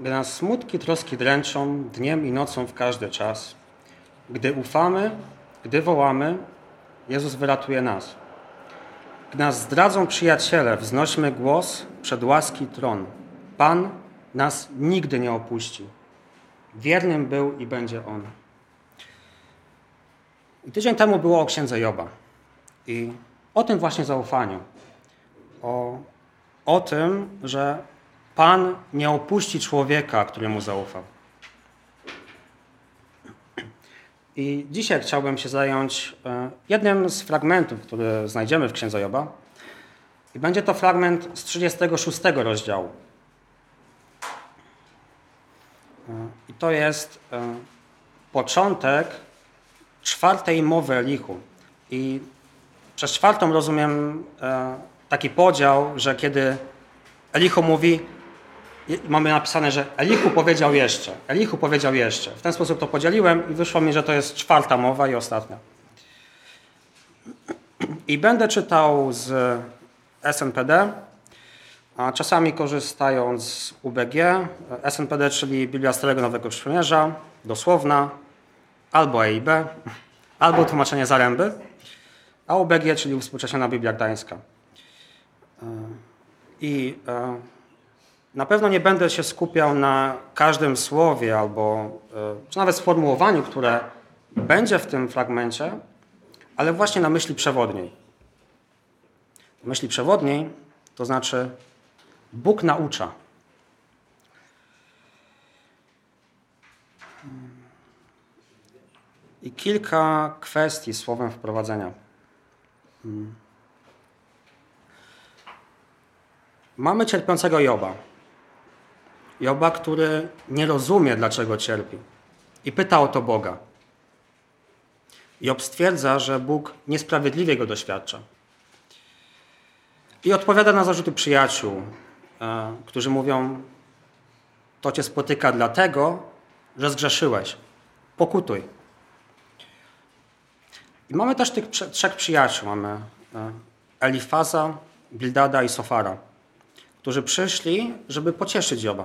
gdy nas smutki, troski dręczą dniem i nocą w każdy czas. Gdy ufamy, gdy wołamy, Jezus wyratuje nas. Gdy nas zdradzą przyjaciele, wznośmy głos przed łaski tron. Pan nas nigdy nie opuści. Wiernym był i będzie On. I tydzień temu było o księdze Joba. I o tym właśnie zaufaniu. O tym, że Pan nie opuści człowieka, któremu zaufał. I dzisiaj chciałbym się zająć jednym z fragmentów, który znajdziemy w księdze Joba. I będzie to fragment z 36 rozdziału. I to jest początek czwartej mowy Elihu. I przez czwartą rozumiem taki podział, że kiedy Elihu mówi, mamy napisane, że Elihu powiedział jeszcze. W ten sposób to podzieliłem i wyszło mi, że to jest czwarta mowa i ostatnia. I będę czytał z SNPD, a czasami korzystając z UBG, SNPD, czyli Biblia Starego Nowego Przymierza, dosłowna, albo EIB, albo tłumaczenie Zaremby, a UBG, czyli Współczesna Biblia Gdańska. I na pewno nie będę się skupiał na każdym słowie albo czy nawet sformułowaniu, które będzie w tym fragmencie, ale właśnie na myśli przewodniej. Myśli przewodniej to znaczy Bóg naucza. I kilka kwestii słowem wprowadzenia. Mamy cierpiącego Joba. Joba, który nie rozumie, dlaczego cierpi. I pyta o to Boga. Job stwierdza, że Bóg niesprawiedliwie go doświadcza. I odpowiada na zarzuty przyjaciół, którzy mówią, to cię spotyka dlatego, że zgrzeszyłeś. Pokutuj. I mamy też tych trzech przyjaciół. Mamy Elifaza, Bildada i Sofara, którzy przyszli, żeby pocieszyć Joba.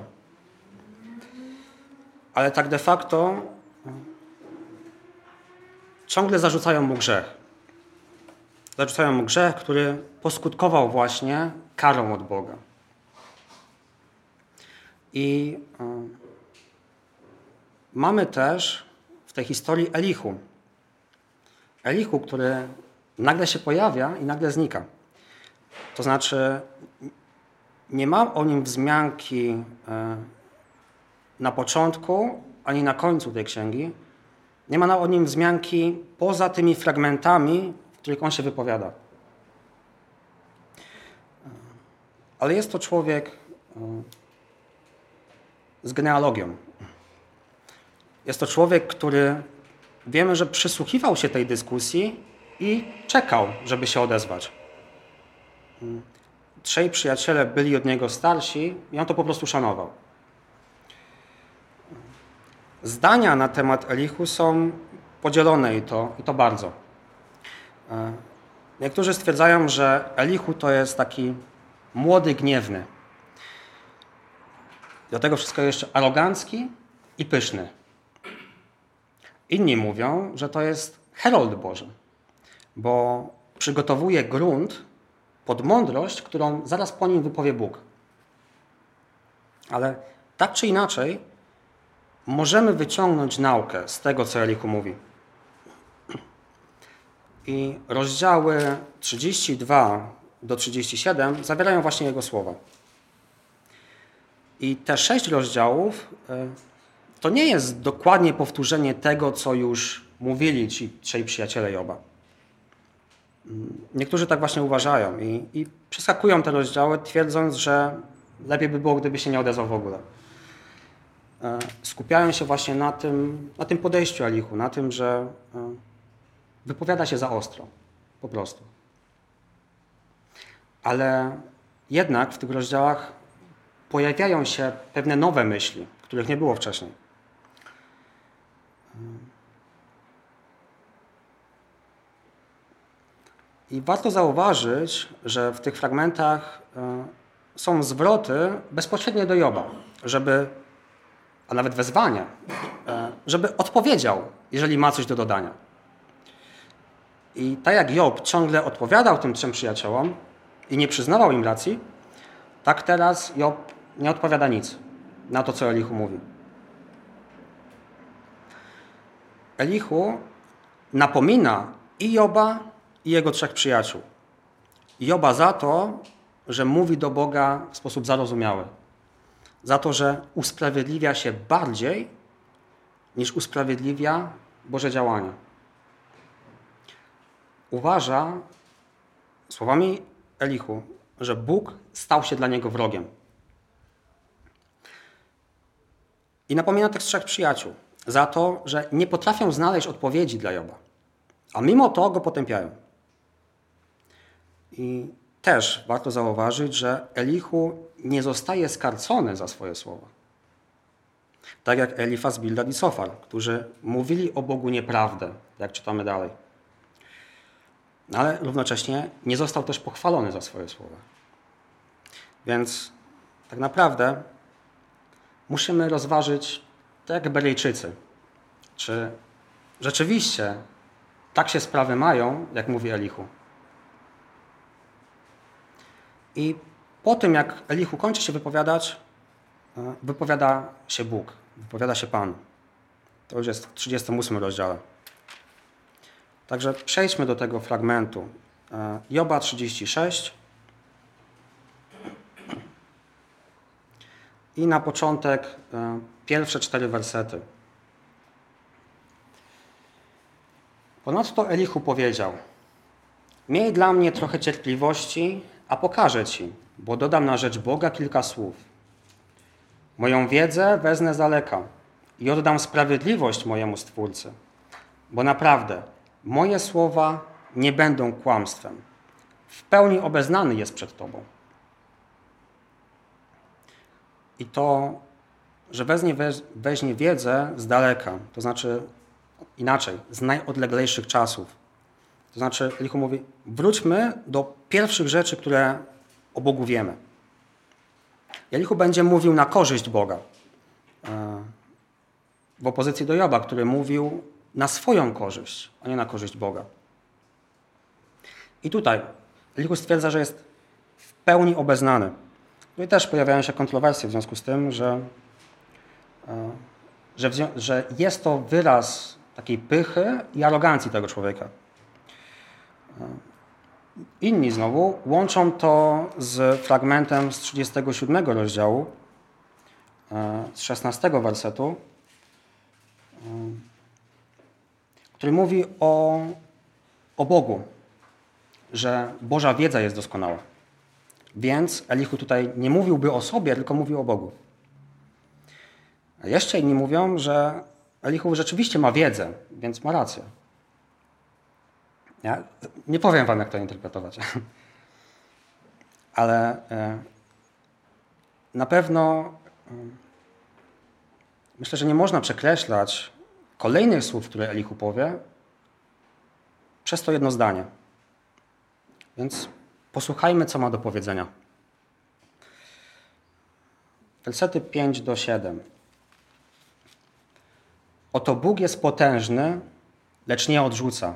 Ale tak de facto ciągle zarzucają mu grzech, który poskutkował właśnie karą od Boga. I mamy też w tej historii Elihu, który nagle się pojawia i nagle znika. To znaczy nie ma o nim wzmianki na początku, ani na końcu tej księgi. Nie ma o nim wzmianki poza tymi fragmentami, w których on się wypowiada. Ale jest to człowiek z genealogią. Jest to człowiek, który wiemy, że przysłuchiwał się tej dyskusji i czekał, żeby się odezwać. Trzej przyjaciele byli od niego starsi i on to po prostu szanował. Zdania na temat Elihu są podzielone i to bardzo. Niektórzy stwierdzają, że Elihu to jest taki młody, gniewny. Do tego wszystko jeszcze arogancki i pyszny. Inni mówią, że to jest herold Boży, bo przygotowuje grunt pod mądrość, którą zaraz po nim wypowie Bóg. Ale tak czy inaczej możemy wyciągnąć naukę z tego, co Elihu mówi. I rozdziały 32 do 37 zawierają właśnie jego słowa. I te 6 rozdziałów to nie jest dokładnie powtórzenie tego, co już mówili ci trzej przyjaciele Joba. Niektórzy tak właśnie uważają i przeskakują te rozdziały, twierdząc, że lepiej by było, gdyby się nie odezwał w ogóle. Skupiają się właśnie na tym podejściu Elihu, na tym, że wypowiada się za ostro, po prostu. Ale jednak w tych rozdziałach pojawiają się pewne nowe myśli, których nie było wcześniej. I warto zauważyć, że w tych fragmentach są zwroty bezpośrednie do Joba, żeby a nawet wezwanie, żeby odpowiedział, jeżeli ma coś do dodania. I tak jak Job ciągle odpowiadał tym trzem przyjaciołom i nie przyznawał im racji, tak teraz Job nie odpowiada nic na to, co Elihu mówi. Elihu napomina i Joba, i jego trzech przyjaciół. Joba za to, że mówi do Boga w sposób zarozumiały. Za to, że usprawiedliwia się bardziej, niż usprawiedliwia Boże działania. Uważa, słowami Elihu, że Bóg stał się dla niego wrogiem. I napomina tych trzech przyjaciół za to, że nie potrafią znaleźć odpowiedzi dla Joba, a mimo to go potępiają. I też warto zauważyć, że Elihu nie zostaje skarcony za swoje słowa. Tak jak Elifaz, Bildad i Sofar, którzy mówili o Bogu nieprawdę, jak czytamy dalej. Ale równocześnie nie został też pochwalony za swoje słowa. Więc tak naprawdę musimy rozważyć, tak jak Beryjczycy, czy rzeczywiście tak się sprawy mają, jak mówi Elihu. I po tym, jak Elihu kończy się wypowiadać, wypowiada się Bóg, wypowiada się Pan. To już jest w 38 rozdziale. Także przejdźmy do tego fragmentu. Joba 36. I na początek pierwsze 4 wersety. Ponadto Elihu powiedział: miej dla mnie trochę cierpliwości, a pokażę ci, bo dodam na rzecz Boga kilka słów. Moją wiedzę wezmę z daleka i oddam sprawiedliwość mojemu Stwórcy, bo naprawdę moje słowa nie będą kłamstwem. W pełni obeznany jest przed Tobą. I to, że weźmie wiedzę z daleka, to znaczy inaczej, z najodleglejszych czasów. To znaczy, Elihu mówi, wróćmy do pierwszych rzeczy, które o Bogu wiemy. Elihu będzie mówił na korzyść Boga. W opozycji do Joba, który mówił na swoją korzyść, a nie na korzyść Boga. I tutaj Elihu stwierdza, że jest w pełni obeznany. No i też pojawiają się kontrowersje w związku z tym, że jest to wyraz takiej pychy i arogancji tego człowieka. Inni znowu łączą to z fragmentem z 37 rozdziału, z 16 wersetu, który mówi o Bogu, że Boża wiedza jest doskonała. Więc Elihu tutaj nie mówiłby o sobie, tylko mówił o Bogu. A jeszcze inni mówią, że Elihu rzeczywiście ma wiedzę, więc ma rację. Ja nie powiem wam, jak to interpretować. Ale na pewno myślę, że nie można przekreślać kolejnych słów, które Elihu powie, przez to jedno zdanie. Więc posłuchajmy, co ma do powiedzenia. Wersety 5-7. Oto Bóg jest potężny, lecz nie odrzuca.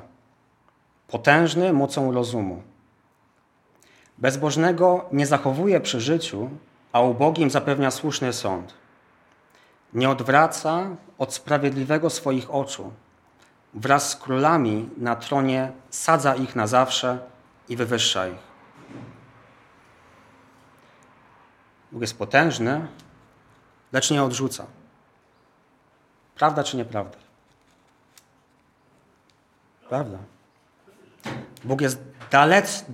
Potężny mocą rozumu. Bezbożnego nie zachowuje przy życiu, a ubogim zapewnia słuszny sąd. Nie odwraca od sprawiedliwego swoich oczu. Wraz z królami na tronie sadza ich na zawsze i wywyższa ich. Bóg jest potężny, lecz nie odrzuca. Prawda czy nieprawda? Prawda. Bóg jest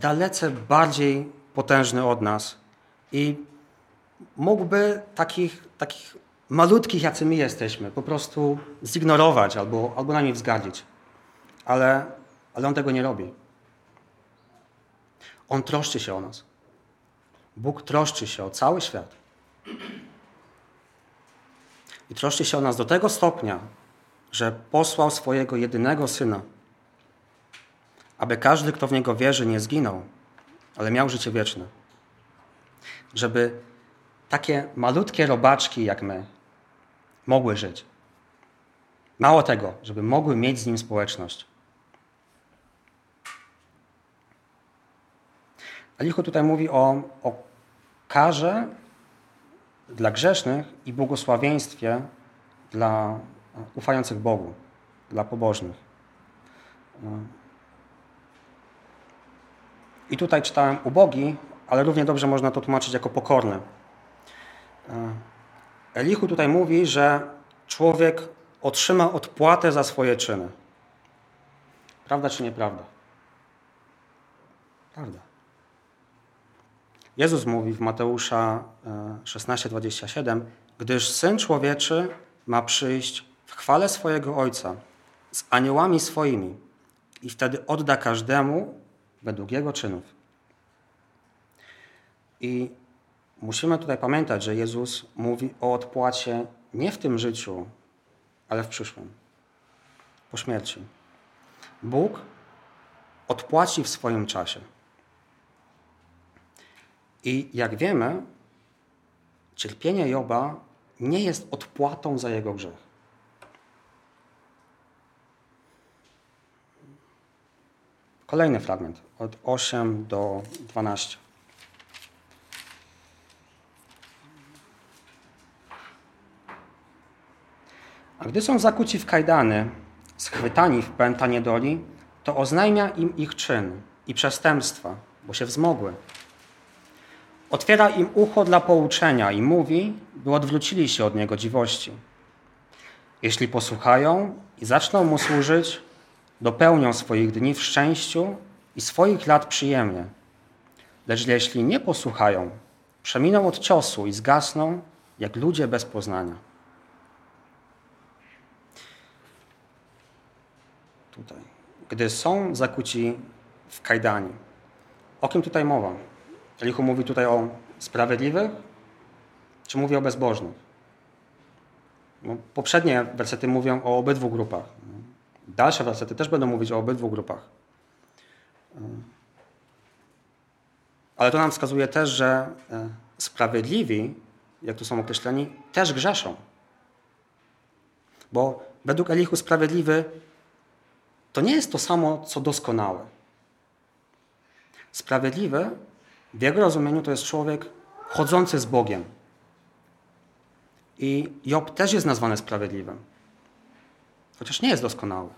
dalece bardziej potężny od nas i mógłby takich malutkich, jacy my jesteśmy, po prostu zignorować albo na nich wzgardzić. Ale On tego nie robi. On troszczy się o nas. Bóg troszczy się o cały świat. I troszczy się o nas do tego stopnia, że posłał swojego jedynego Syna, aby każdy, kto w Niego wierzy, nie zginął, ale miał życie wieczne. Żeby takie malutkie robaczki jak my mogły żyć. Mało tego, żeby mogły mieć z nim społeczność. Elihu tutaj mówi o karze dla grzesznych i błogosławieństwie dla ufających Bogu, dla pobożnych. I tutaj czytałem ubogi, ale równie dobrze można to tłumaczyć jako pokorny. Elihu tutaj mówi, że człowiek otrzyma odpłatę za swoje czyny. Prawda czy nieprawda? Prawda. Jezus mówi w Mateusza 16:27, gdyż Syn Człowieczy ma przyjść w chwale swojego Ojca z aniołami swoimi i wtedy odda każdemu według jego czynów. I musimy tutaj pamiętać, że Jezus mówi o odpłacie nie w tym życiu, ale w przyszłym, po śmierci. Bóg odpłaci w swoim czasie. I jak wiemy, cierpienie Joba nie jest odpłatą za jego grzech. Kolejny fragment, od 8 do 12. A gdy są zakuci w kajdany, schwytani w pęta niedoli, to oznajmia im ich czyn i przestępstwa, bo się wzmogły. Otwiera im ucho dla pouczenia i mówi, by odwrócili się od niego dziwości. Jeśli posłuchają i zaczną mu służyć, dopełnią swoich dni w szczęściu i swoich lat przyjemnie. Lecz jeśli nie posłuchają, przeminą od ciosu i zgasną, jak ludzie bez poznania. Tutaj. Gdy są zakuci w kajdanie. O kim tutaj mowa? Elihu mówi tutaj o sprawiedliwych, czy mówi o bezbożnych? No, poprzednie wersety mówią o obydwu grupach. Dalsze wersety też będą mówić o obydwu grupach. Ale to nam wskazuje też, że sprawiedliwi, jak tu są określeni, też grzeszą. Bo według Elihu sprawiedliwy to nie jest to samo, co doskonały. Sprawiedliwy w jego rozumieniu to jest człowiek chodzący z Bogiem. I Job też jest nazwany sprawiedliwym. Chociaż nie jest doskonały.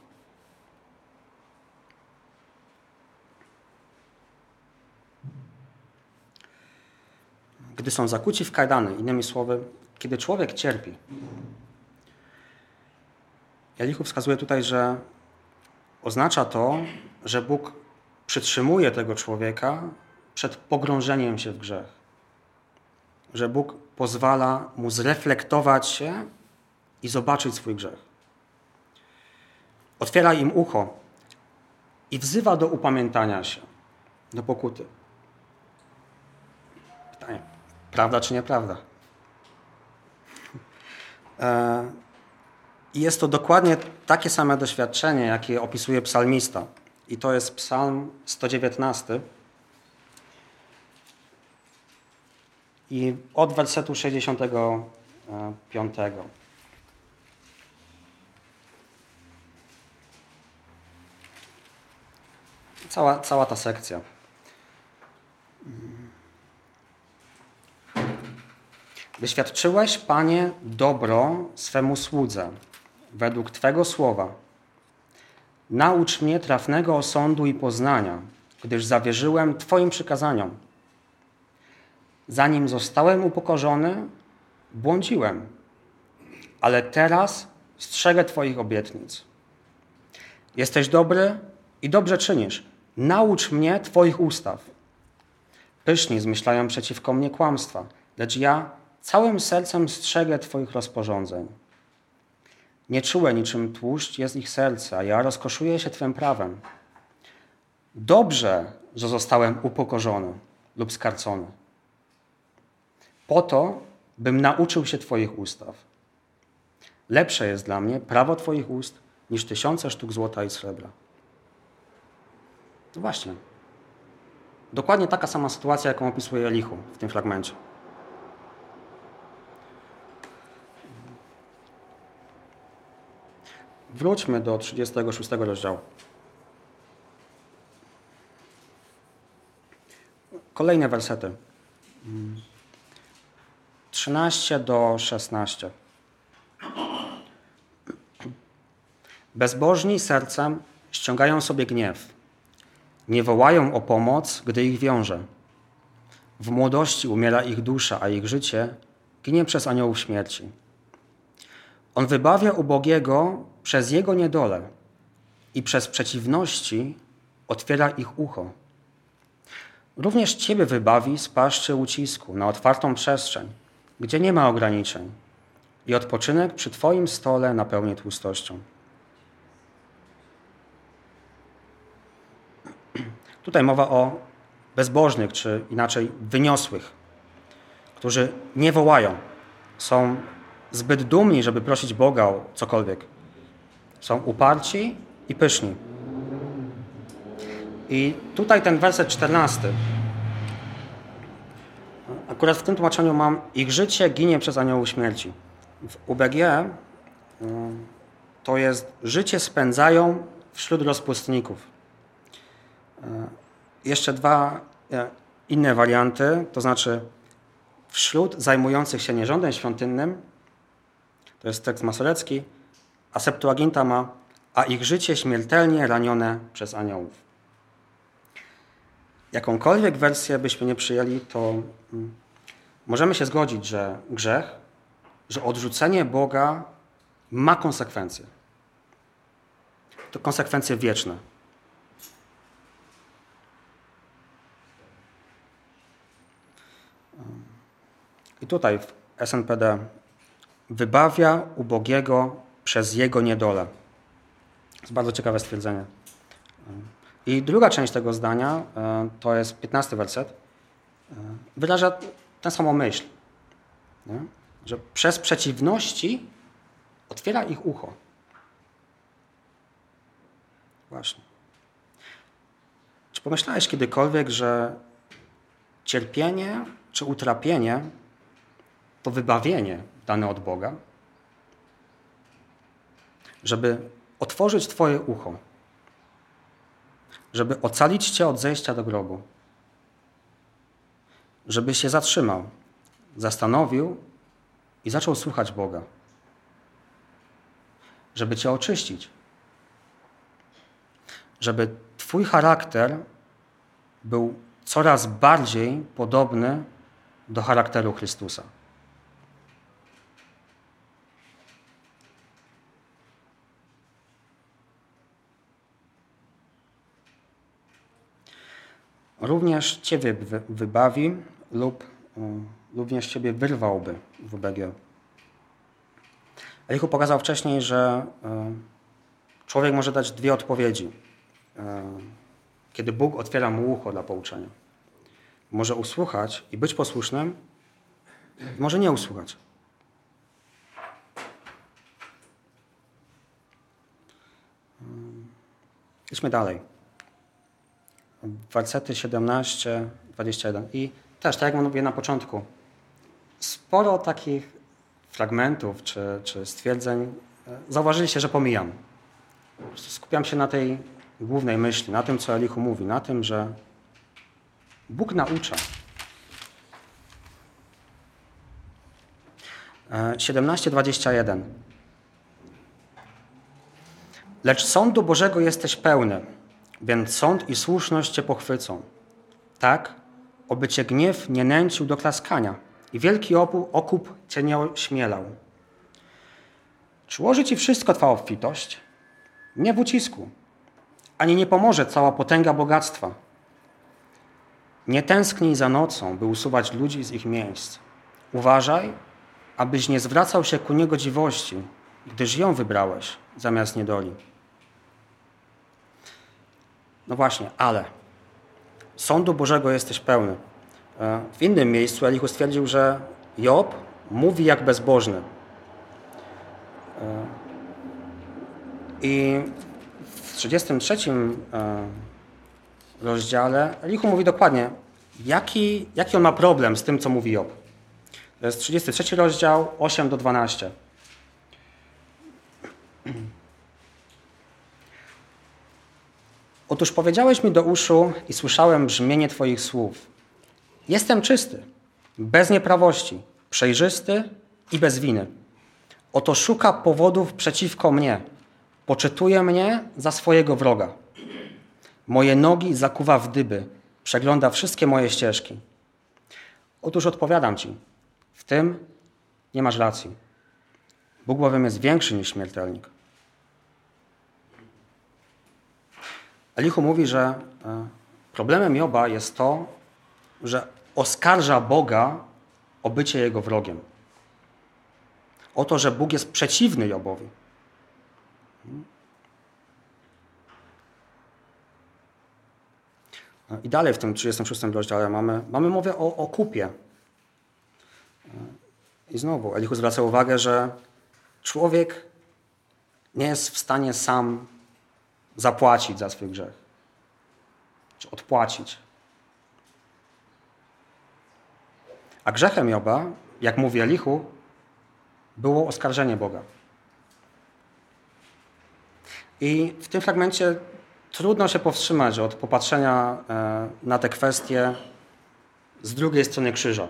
Gdy są zakuci w kajdany, innymi słowy, kiedy człowiek cierpi. Elihu wskazuje tutaj, że oznacza to, że Bóg przytrzymuje tego człowieka przed pogrążeniem się w grzech. Że Bóg pozwala mu zreflektować się i zobaczyć swój grzech. Otwiera im ucho i wzywa do upamiętania się, do pokuty. Pytanie, prawda czy nieprawda? Jest to dokładnie takie same doświadczenie, jakie opisuje psalmista. I to jest psalm 119. I od wersetu 65. Cała ta sekcja. Wyświadczyłeś, Panie, dobro swemu słudze, według Twego słowa. Naucz mnie trafnego osądu i poznania, gdyż zawierzyłem Twoim przykazaniom. Zanim zostałem upokorzony, błądziłem, ale teraz strzegę Twoich obietnic. Jesteś dobry i dobrze czynisz. Naucz mnie Twoich ustaw. Pyszni zmyślają przeciwko mnie kłamstwa, lecz ja całym sercem strzegę Twoich rozporządzeń. Nieczułe niczym tłuszcz jest ich serce, a ja rozkoszuję się Twym prawem. Dobrze, że zostałem upokorzony lub skarcony. Po to, bym nauczył się Twoich ustaw. Lepsze jest dla mnie prawo Twoich ust niż 1000 sztuk złota i srebra. No właśnie. Dokładnie taka sama sytuacja, jaką opisuje Elihu w tym fragmencie. Wróćmy do 36 rozdziału. Kolejne wersety. 13 do 16. Bezbożni sercem ściągają sobie gniew. Nie wołają o pomoc, gdy ich wiąże. W młodości umiera ich dusza, a ich życie ginie przez aniołów śmierci. On wybawia ubogiego przez jego niedolę i przez przeciwności otwiera ich ucho. Również Ciebie wybawi z paszczy ucisku na otwartą przestrzeń, gdzie nie ma ograniczeń i odpoczynek przy Twoim stole napełni tłustością. Tutaj mowa o bezbożnych, czy inaczej wyniosłych, którzy nie wołają, są zbyt dumni, żeby prosić Boga o cokolwiek. Są uparci i pyszni. I tutaj ten werset 14. Akurat w tym tłumaczeniu mam: ich życie ginie przez aniołów śmierci. W UBG to jest: życie spędzają wśród rozpustników. Jeszcze dwa inne warianty, to znaczy wśród zajmujących się nierządem świątynnym, to jest tekst masorecki, a Septuaginta ma: a ich życie śmiertelnie ranione przez aniołów. Jakąkolwiek wersję byśmy nie przyjęli, to możemy się zgodzić, że grzech, że odrzucenie Boga ma konsekwencje. To konsekwencje wieczne. I tutaj w SNPD: wybawia ubogiego przez jego niedolę. To jest bardzo ciekawe stwierdzenie. I druga część tego zdania, to jest 15 werset, wyraża tę samą myśl, nie? Że przez przeciwności otwiera ich ucho. Właśnie. Czy pomyślałeś kiedykolwiek, że cierpienie czy utrapienie to wybawienie dane od Boga? Żeby otworzyć Twoje ucho, żeby ocalić Cię od zejścia do grobu, żeby się zatrzymał, zastanowił i zaczął słuchać Boga, żeby Cię oczyścić, żeby Twój charakter był coraz bardziej podobny do charakteru Chrystusa. Również Ciebie wybawi lub również Ciebie wyrwałby w UBG. Elihu pokazał wcześniej, że człowiek może dać dwie odpowiedzi, kiedy Bóg otwiera mu ucho dla pouczenia. Może usłuchać i być posłusznym, może nie usłuchać. Idźmy dalej. Wersety 17, 21. I też, tak jak mówię na początku, sporo takich fragmentów czy stwierdzeń zauważyliście, że pomijam. Skupiam się na tej głównej myśli, na tym, co Elihu mówi, na tym, że Bóg naucza. 17, 21. Lecz sądu Bożego jesteś pełny, więc sąd i słuszność Cię pochwycą. Tak, oby Cię gniew nie nęcił do klaskania i wielki okup Cię nie ośmielał. Przyłoży Ci wszystko Twa obfitość? Nie w ucisku. Ani nie pomoże cała potęga bogactwa. Nie tęsknij za nocą, by usuwać ludzi z ich miejsc. Uważaj, abyś nie zwracał się ku niegodziwości, gdyż ją wybrałeś zamiast niedoli. No właśnie, ale sądu Bożego jesteś pełny. W innym miejscu Elihu stwierdził, że Job mówi jak bezbożny. I w 33 rozdziale Elihu mówi dokładnie, jaki on ma problem z tym, co mówi Job. To jest 33 rozdział, 8 do 12. Otóż powiedziałeś mi do uszu i słyszałem brzmienie Twoich słów. Jestem czysty, bez nieprawości, przejrzysty i bez winy. Oto szuka powodów przeciwko mnie. Poczytuje mnie za swojego wroga. Moje nogi zakuwa w dyby. Przegląda wszystkie moje ścieżki. Otóż odpowiadam Ci. W tym nie masz racji. Bóg bowiem jest większy niż śmiertelnik. Elihu mówi, że problemem Joba jest to, że oskarża Boga o bycie jego wrogiem. O to, że Bóg jest przeciwny Jobowi. I dalej w tym 36 rozdziale mamy mowę o kupie. I znowu Elihu zwraca uwagę, że człowiek nie jest w stanie sam zapłacić za swój grzech. Czy odpłacić. A grzechem Joba, jak mówi Elihu, było oskarżenie Boga. I w tym fragmencie trudno się powstrzymać od popatrzenia na te kwestie z drugiej strony krzyża.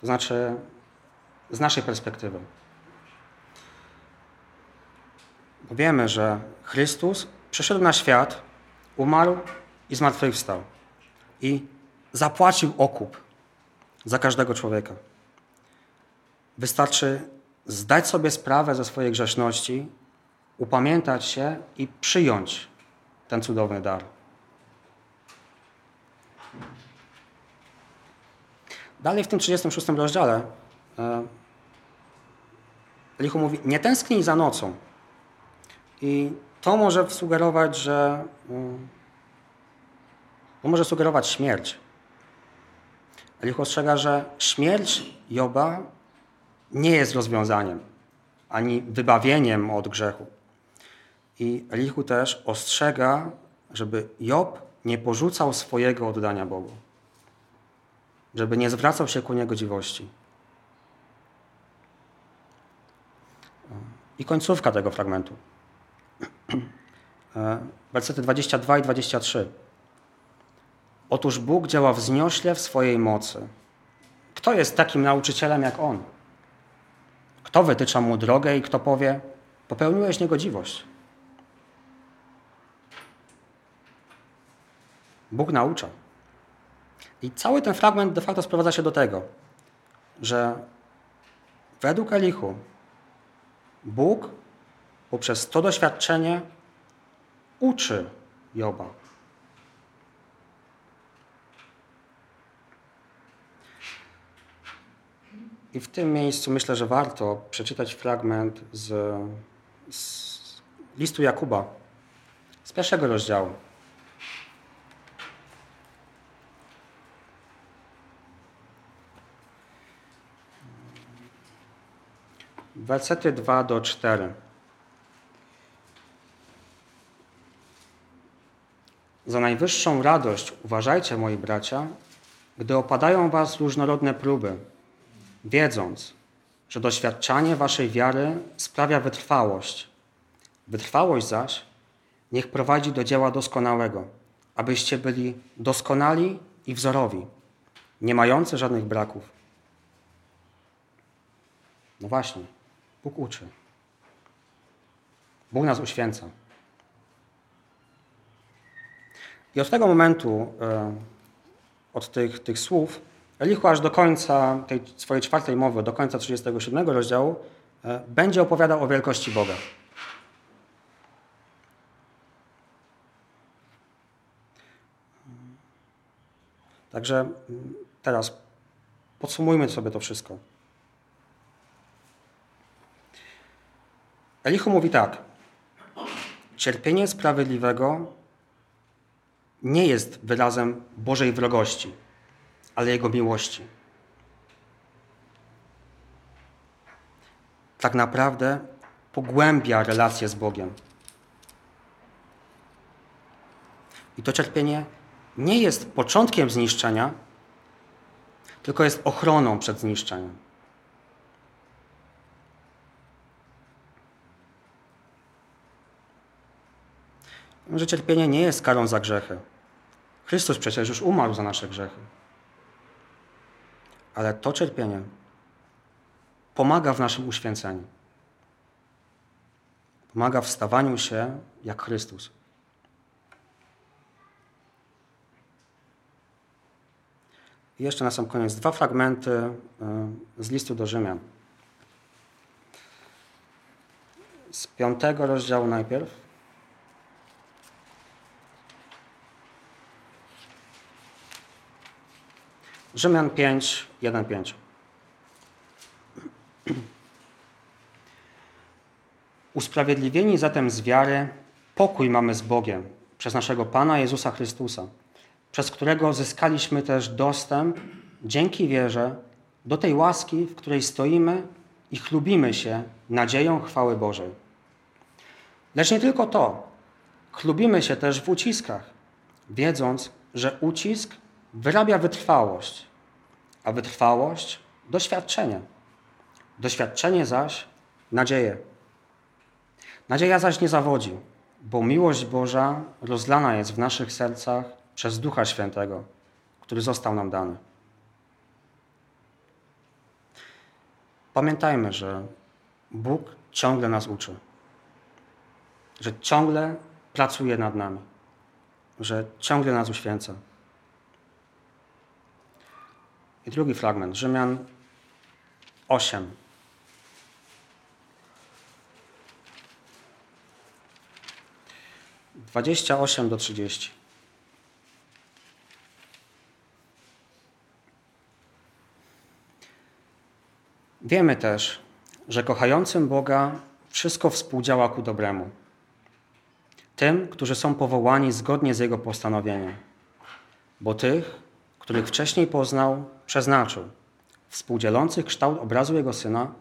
To znaczy z naszej perspektywy. Wiemy, że Chrystus przyszedł na świat, umarł i zmartwychwstał. I zapłacił okup za każdego człowieka. Wystarczy zdać sobie sprawę ze swojej grzeszności, upamiętać się i przyjąć ten cudowny dar. Dalej w tym 36 rozdziale Elihu mówi, nie tęsknij za nocą. I to może sugerować, że śmierć. Elihu ostrzega, że śmierć Joba nie jest rozwiązaniem, ani wybawieniem od grzechu. I Elihu też ostrzega, żeby Job nie porzucał swojego oddania Bogu. Żeby nie zwracał się ku niegodziwości. I końcówka tego fragmentu. Wersety 22 i 23. Otóż Bóg działa wzniośle w swojej mocy. Kto jest takim nauczycielem jak On? Kto wytycza mu drogę i kto powie, popełniłeś niegodziwość? Bóg naucza. I cały ten fragment de facto sprowadza się do tego, że według Elihu Bóg poprzez to doświadczenie uczy Joba. I w tym miejscu myślę, że warto przeczytać fragment z listu Jakuba, z 1 rozdziału. Wersety 2-4. Za najwyższą radość uważajcie, moi bracia, gdy opadają was różnorodne próby, wiedząc, że doświadczanie waszej wiary sprawia wytrwałość. Wytrwałość zaś niech prowadzi do dzieła doskonałego, abyście byli doskonali i wzorowi, nie mający żadnych braków. No właśnie, Bóg uczy. Bóg nas uświęca. I od tego momentu, od tych słów, Elihu aż do końca tej swojej czwartej mowy, do końca 37 rozdziału, będzie opowiadał o wielkości Boga. Także teraz podsumujmy sobie to wszystko. Elihu mówi tak. Cierpienie sprawiedliwego nie jest wyrazem Bożej wrogości, ale Jego miłości. Tak naprawdę pogłębia relację z Bogiem. I to cierpienie nie jest początkiem zniszczenia, tylko jest ochroną przed zniszczeniem. że cierpienie nie jest karą za grzechy. Chrystus przecież już umarł za nasze grzechy. Ale to cierpienie pomaga w naszym uświęceniu. Pomaga w stawaniu się jak Chrystus. I jeszcze na sam koniec 2 fragmenty z listu do Rzymian. Z 5 rozdziału najpierw. Rzymian 5, 1, 5. Usprawiedliwieni zatem z wiary, pokój mamy z Bogiem przez naszego Pana Jezusa Chrystusa, przez którego zyskaliśmy też dostęp dzięki wierze do tej łaski, w której stoimy i chlubimy się nadzieją chwały Bożej. Lecz nie tylko to, chlubimy się też w uciskach, wiedząc, że ucisk wyrabia wytrwałość, a wytrwałość doświadczenie, doświadczenie zaś nadzieję. Nadzieja zaś nie zawodzi, bo miłość Boża rozlana jest w naszych sercach przez Ducha Świętego, który został nam dany. Pamiętajmy, że Bóg ciągle nas uczy, że ciągle pracuje nad nami, że ciągle nas uświęca. I drugi fragment, Rzymian 8. Od 28 do 30. Wiemy też, że kochającym Boga wszystko współdziała ku dobremu. Tym, którzy są powołani zgodnie z Jego postanowieniem. Bo tych, których wcześniej poznał, przeznaczył, współdzielących kształt obrazu Jego Syna,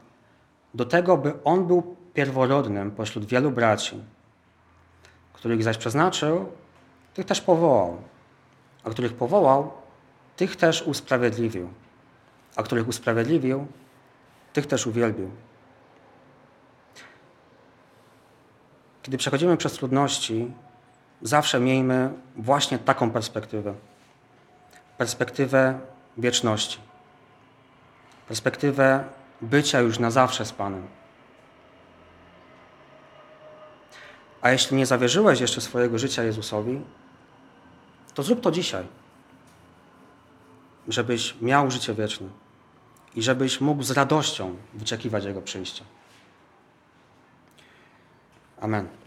do tego, by On był pierworodnym pośród wielu braci. Których zaś przeznaczył, tych też powołał. A których powołał, tych też usprawiedliwił. A których usprawiedliwił, tych też uwielbił. Kiedy przechodzimy przez trudności, zawsze miejmy właśnie taką perspektywę. Perspektywę wieczności. Perspektywę bycia już na zawsze z Panem. A jeśli nie zawierzyłeś jeszcze swojego życia Jezusowi, to zrób to dzisiaj, żebyś miał życie wieczne i żebyś mógł z radością wyczekiwać Jego przyjścia. Amen.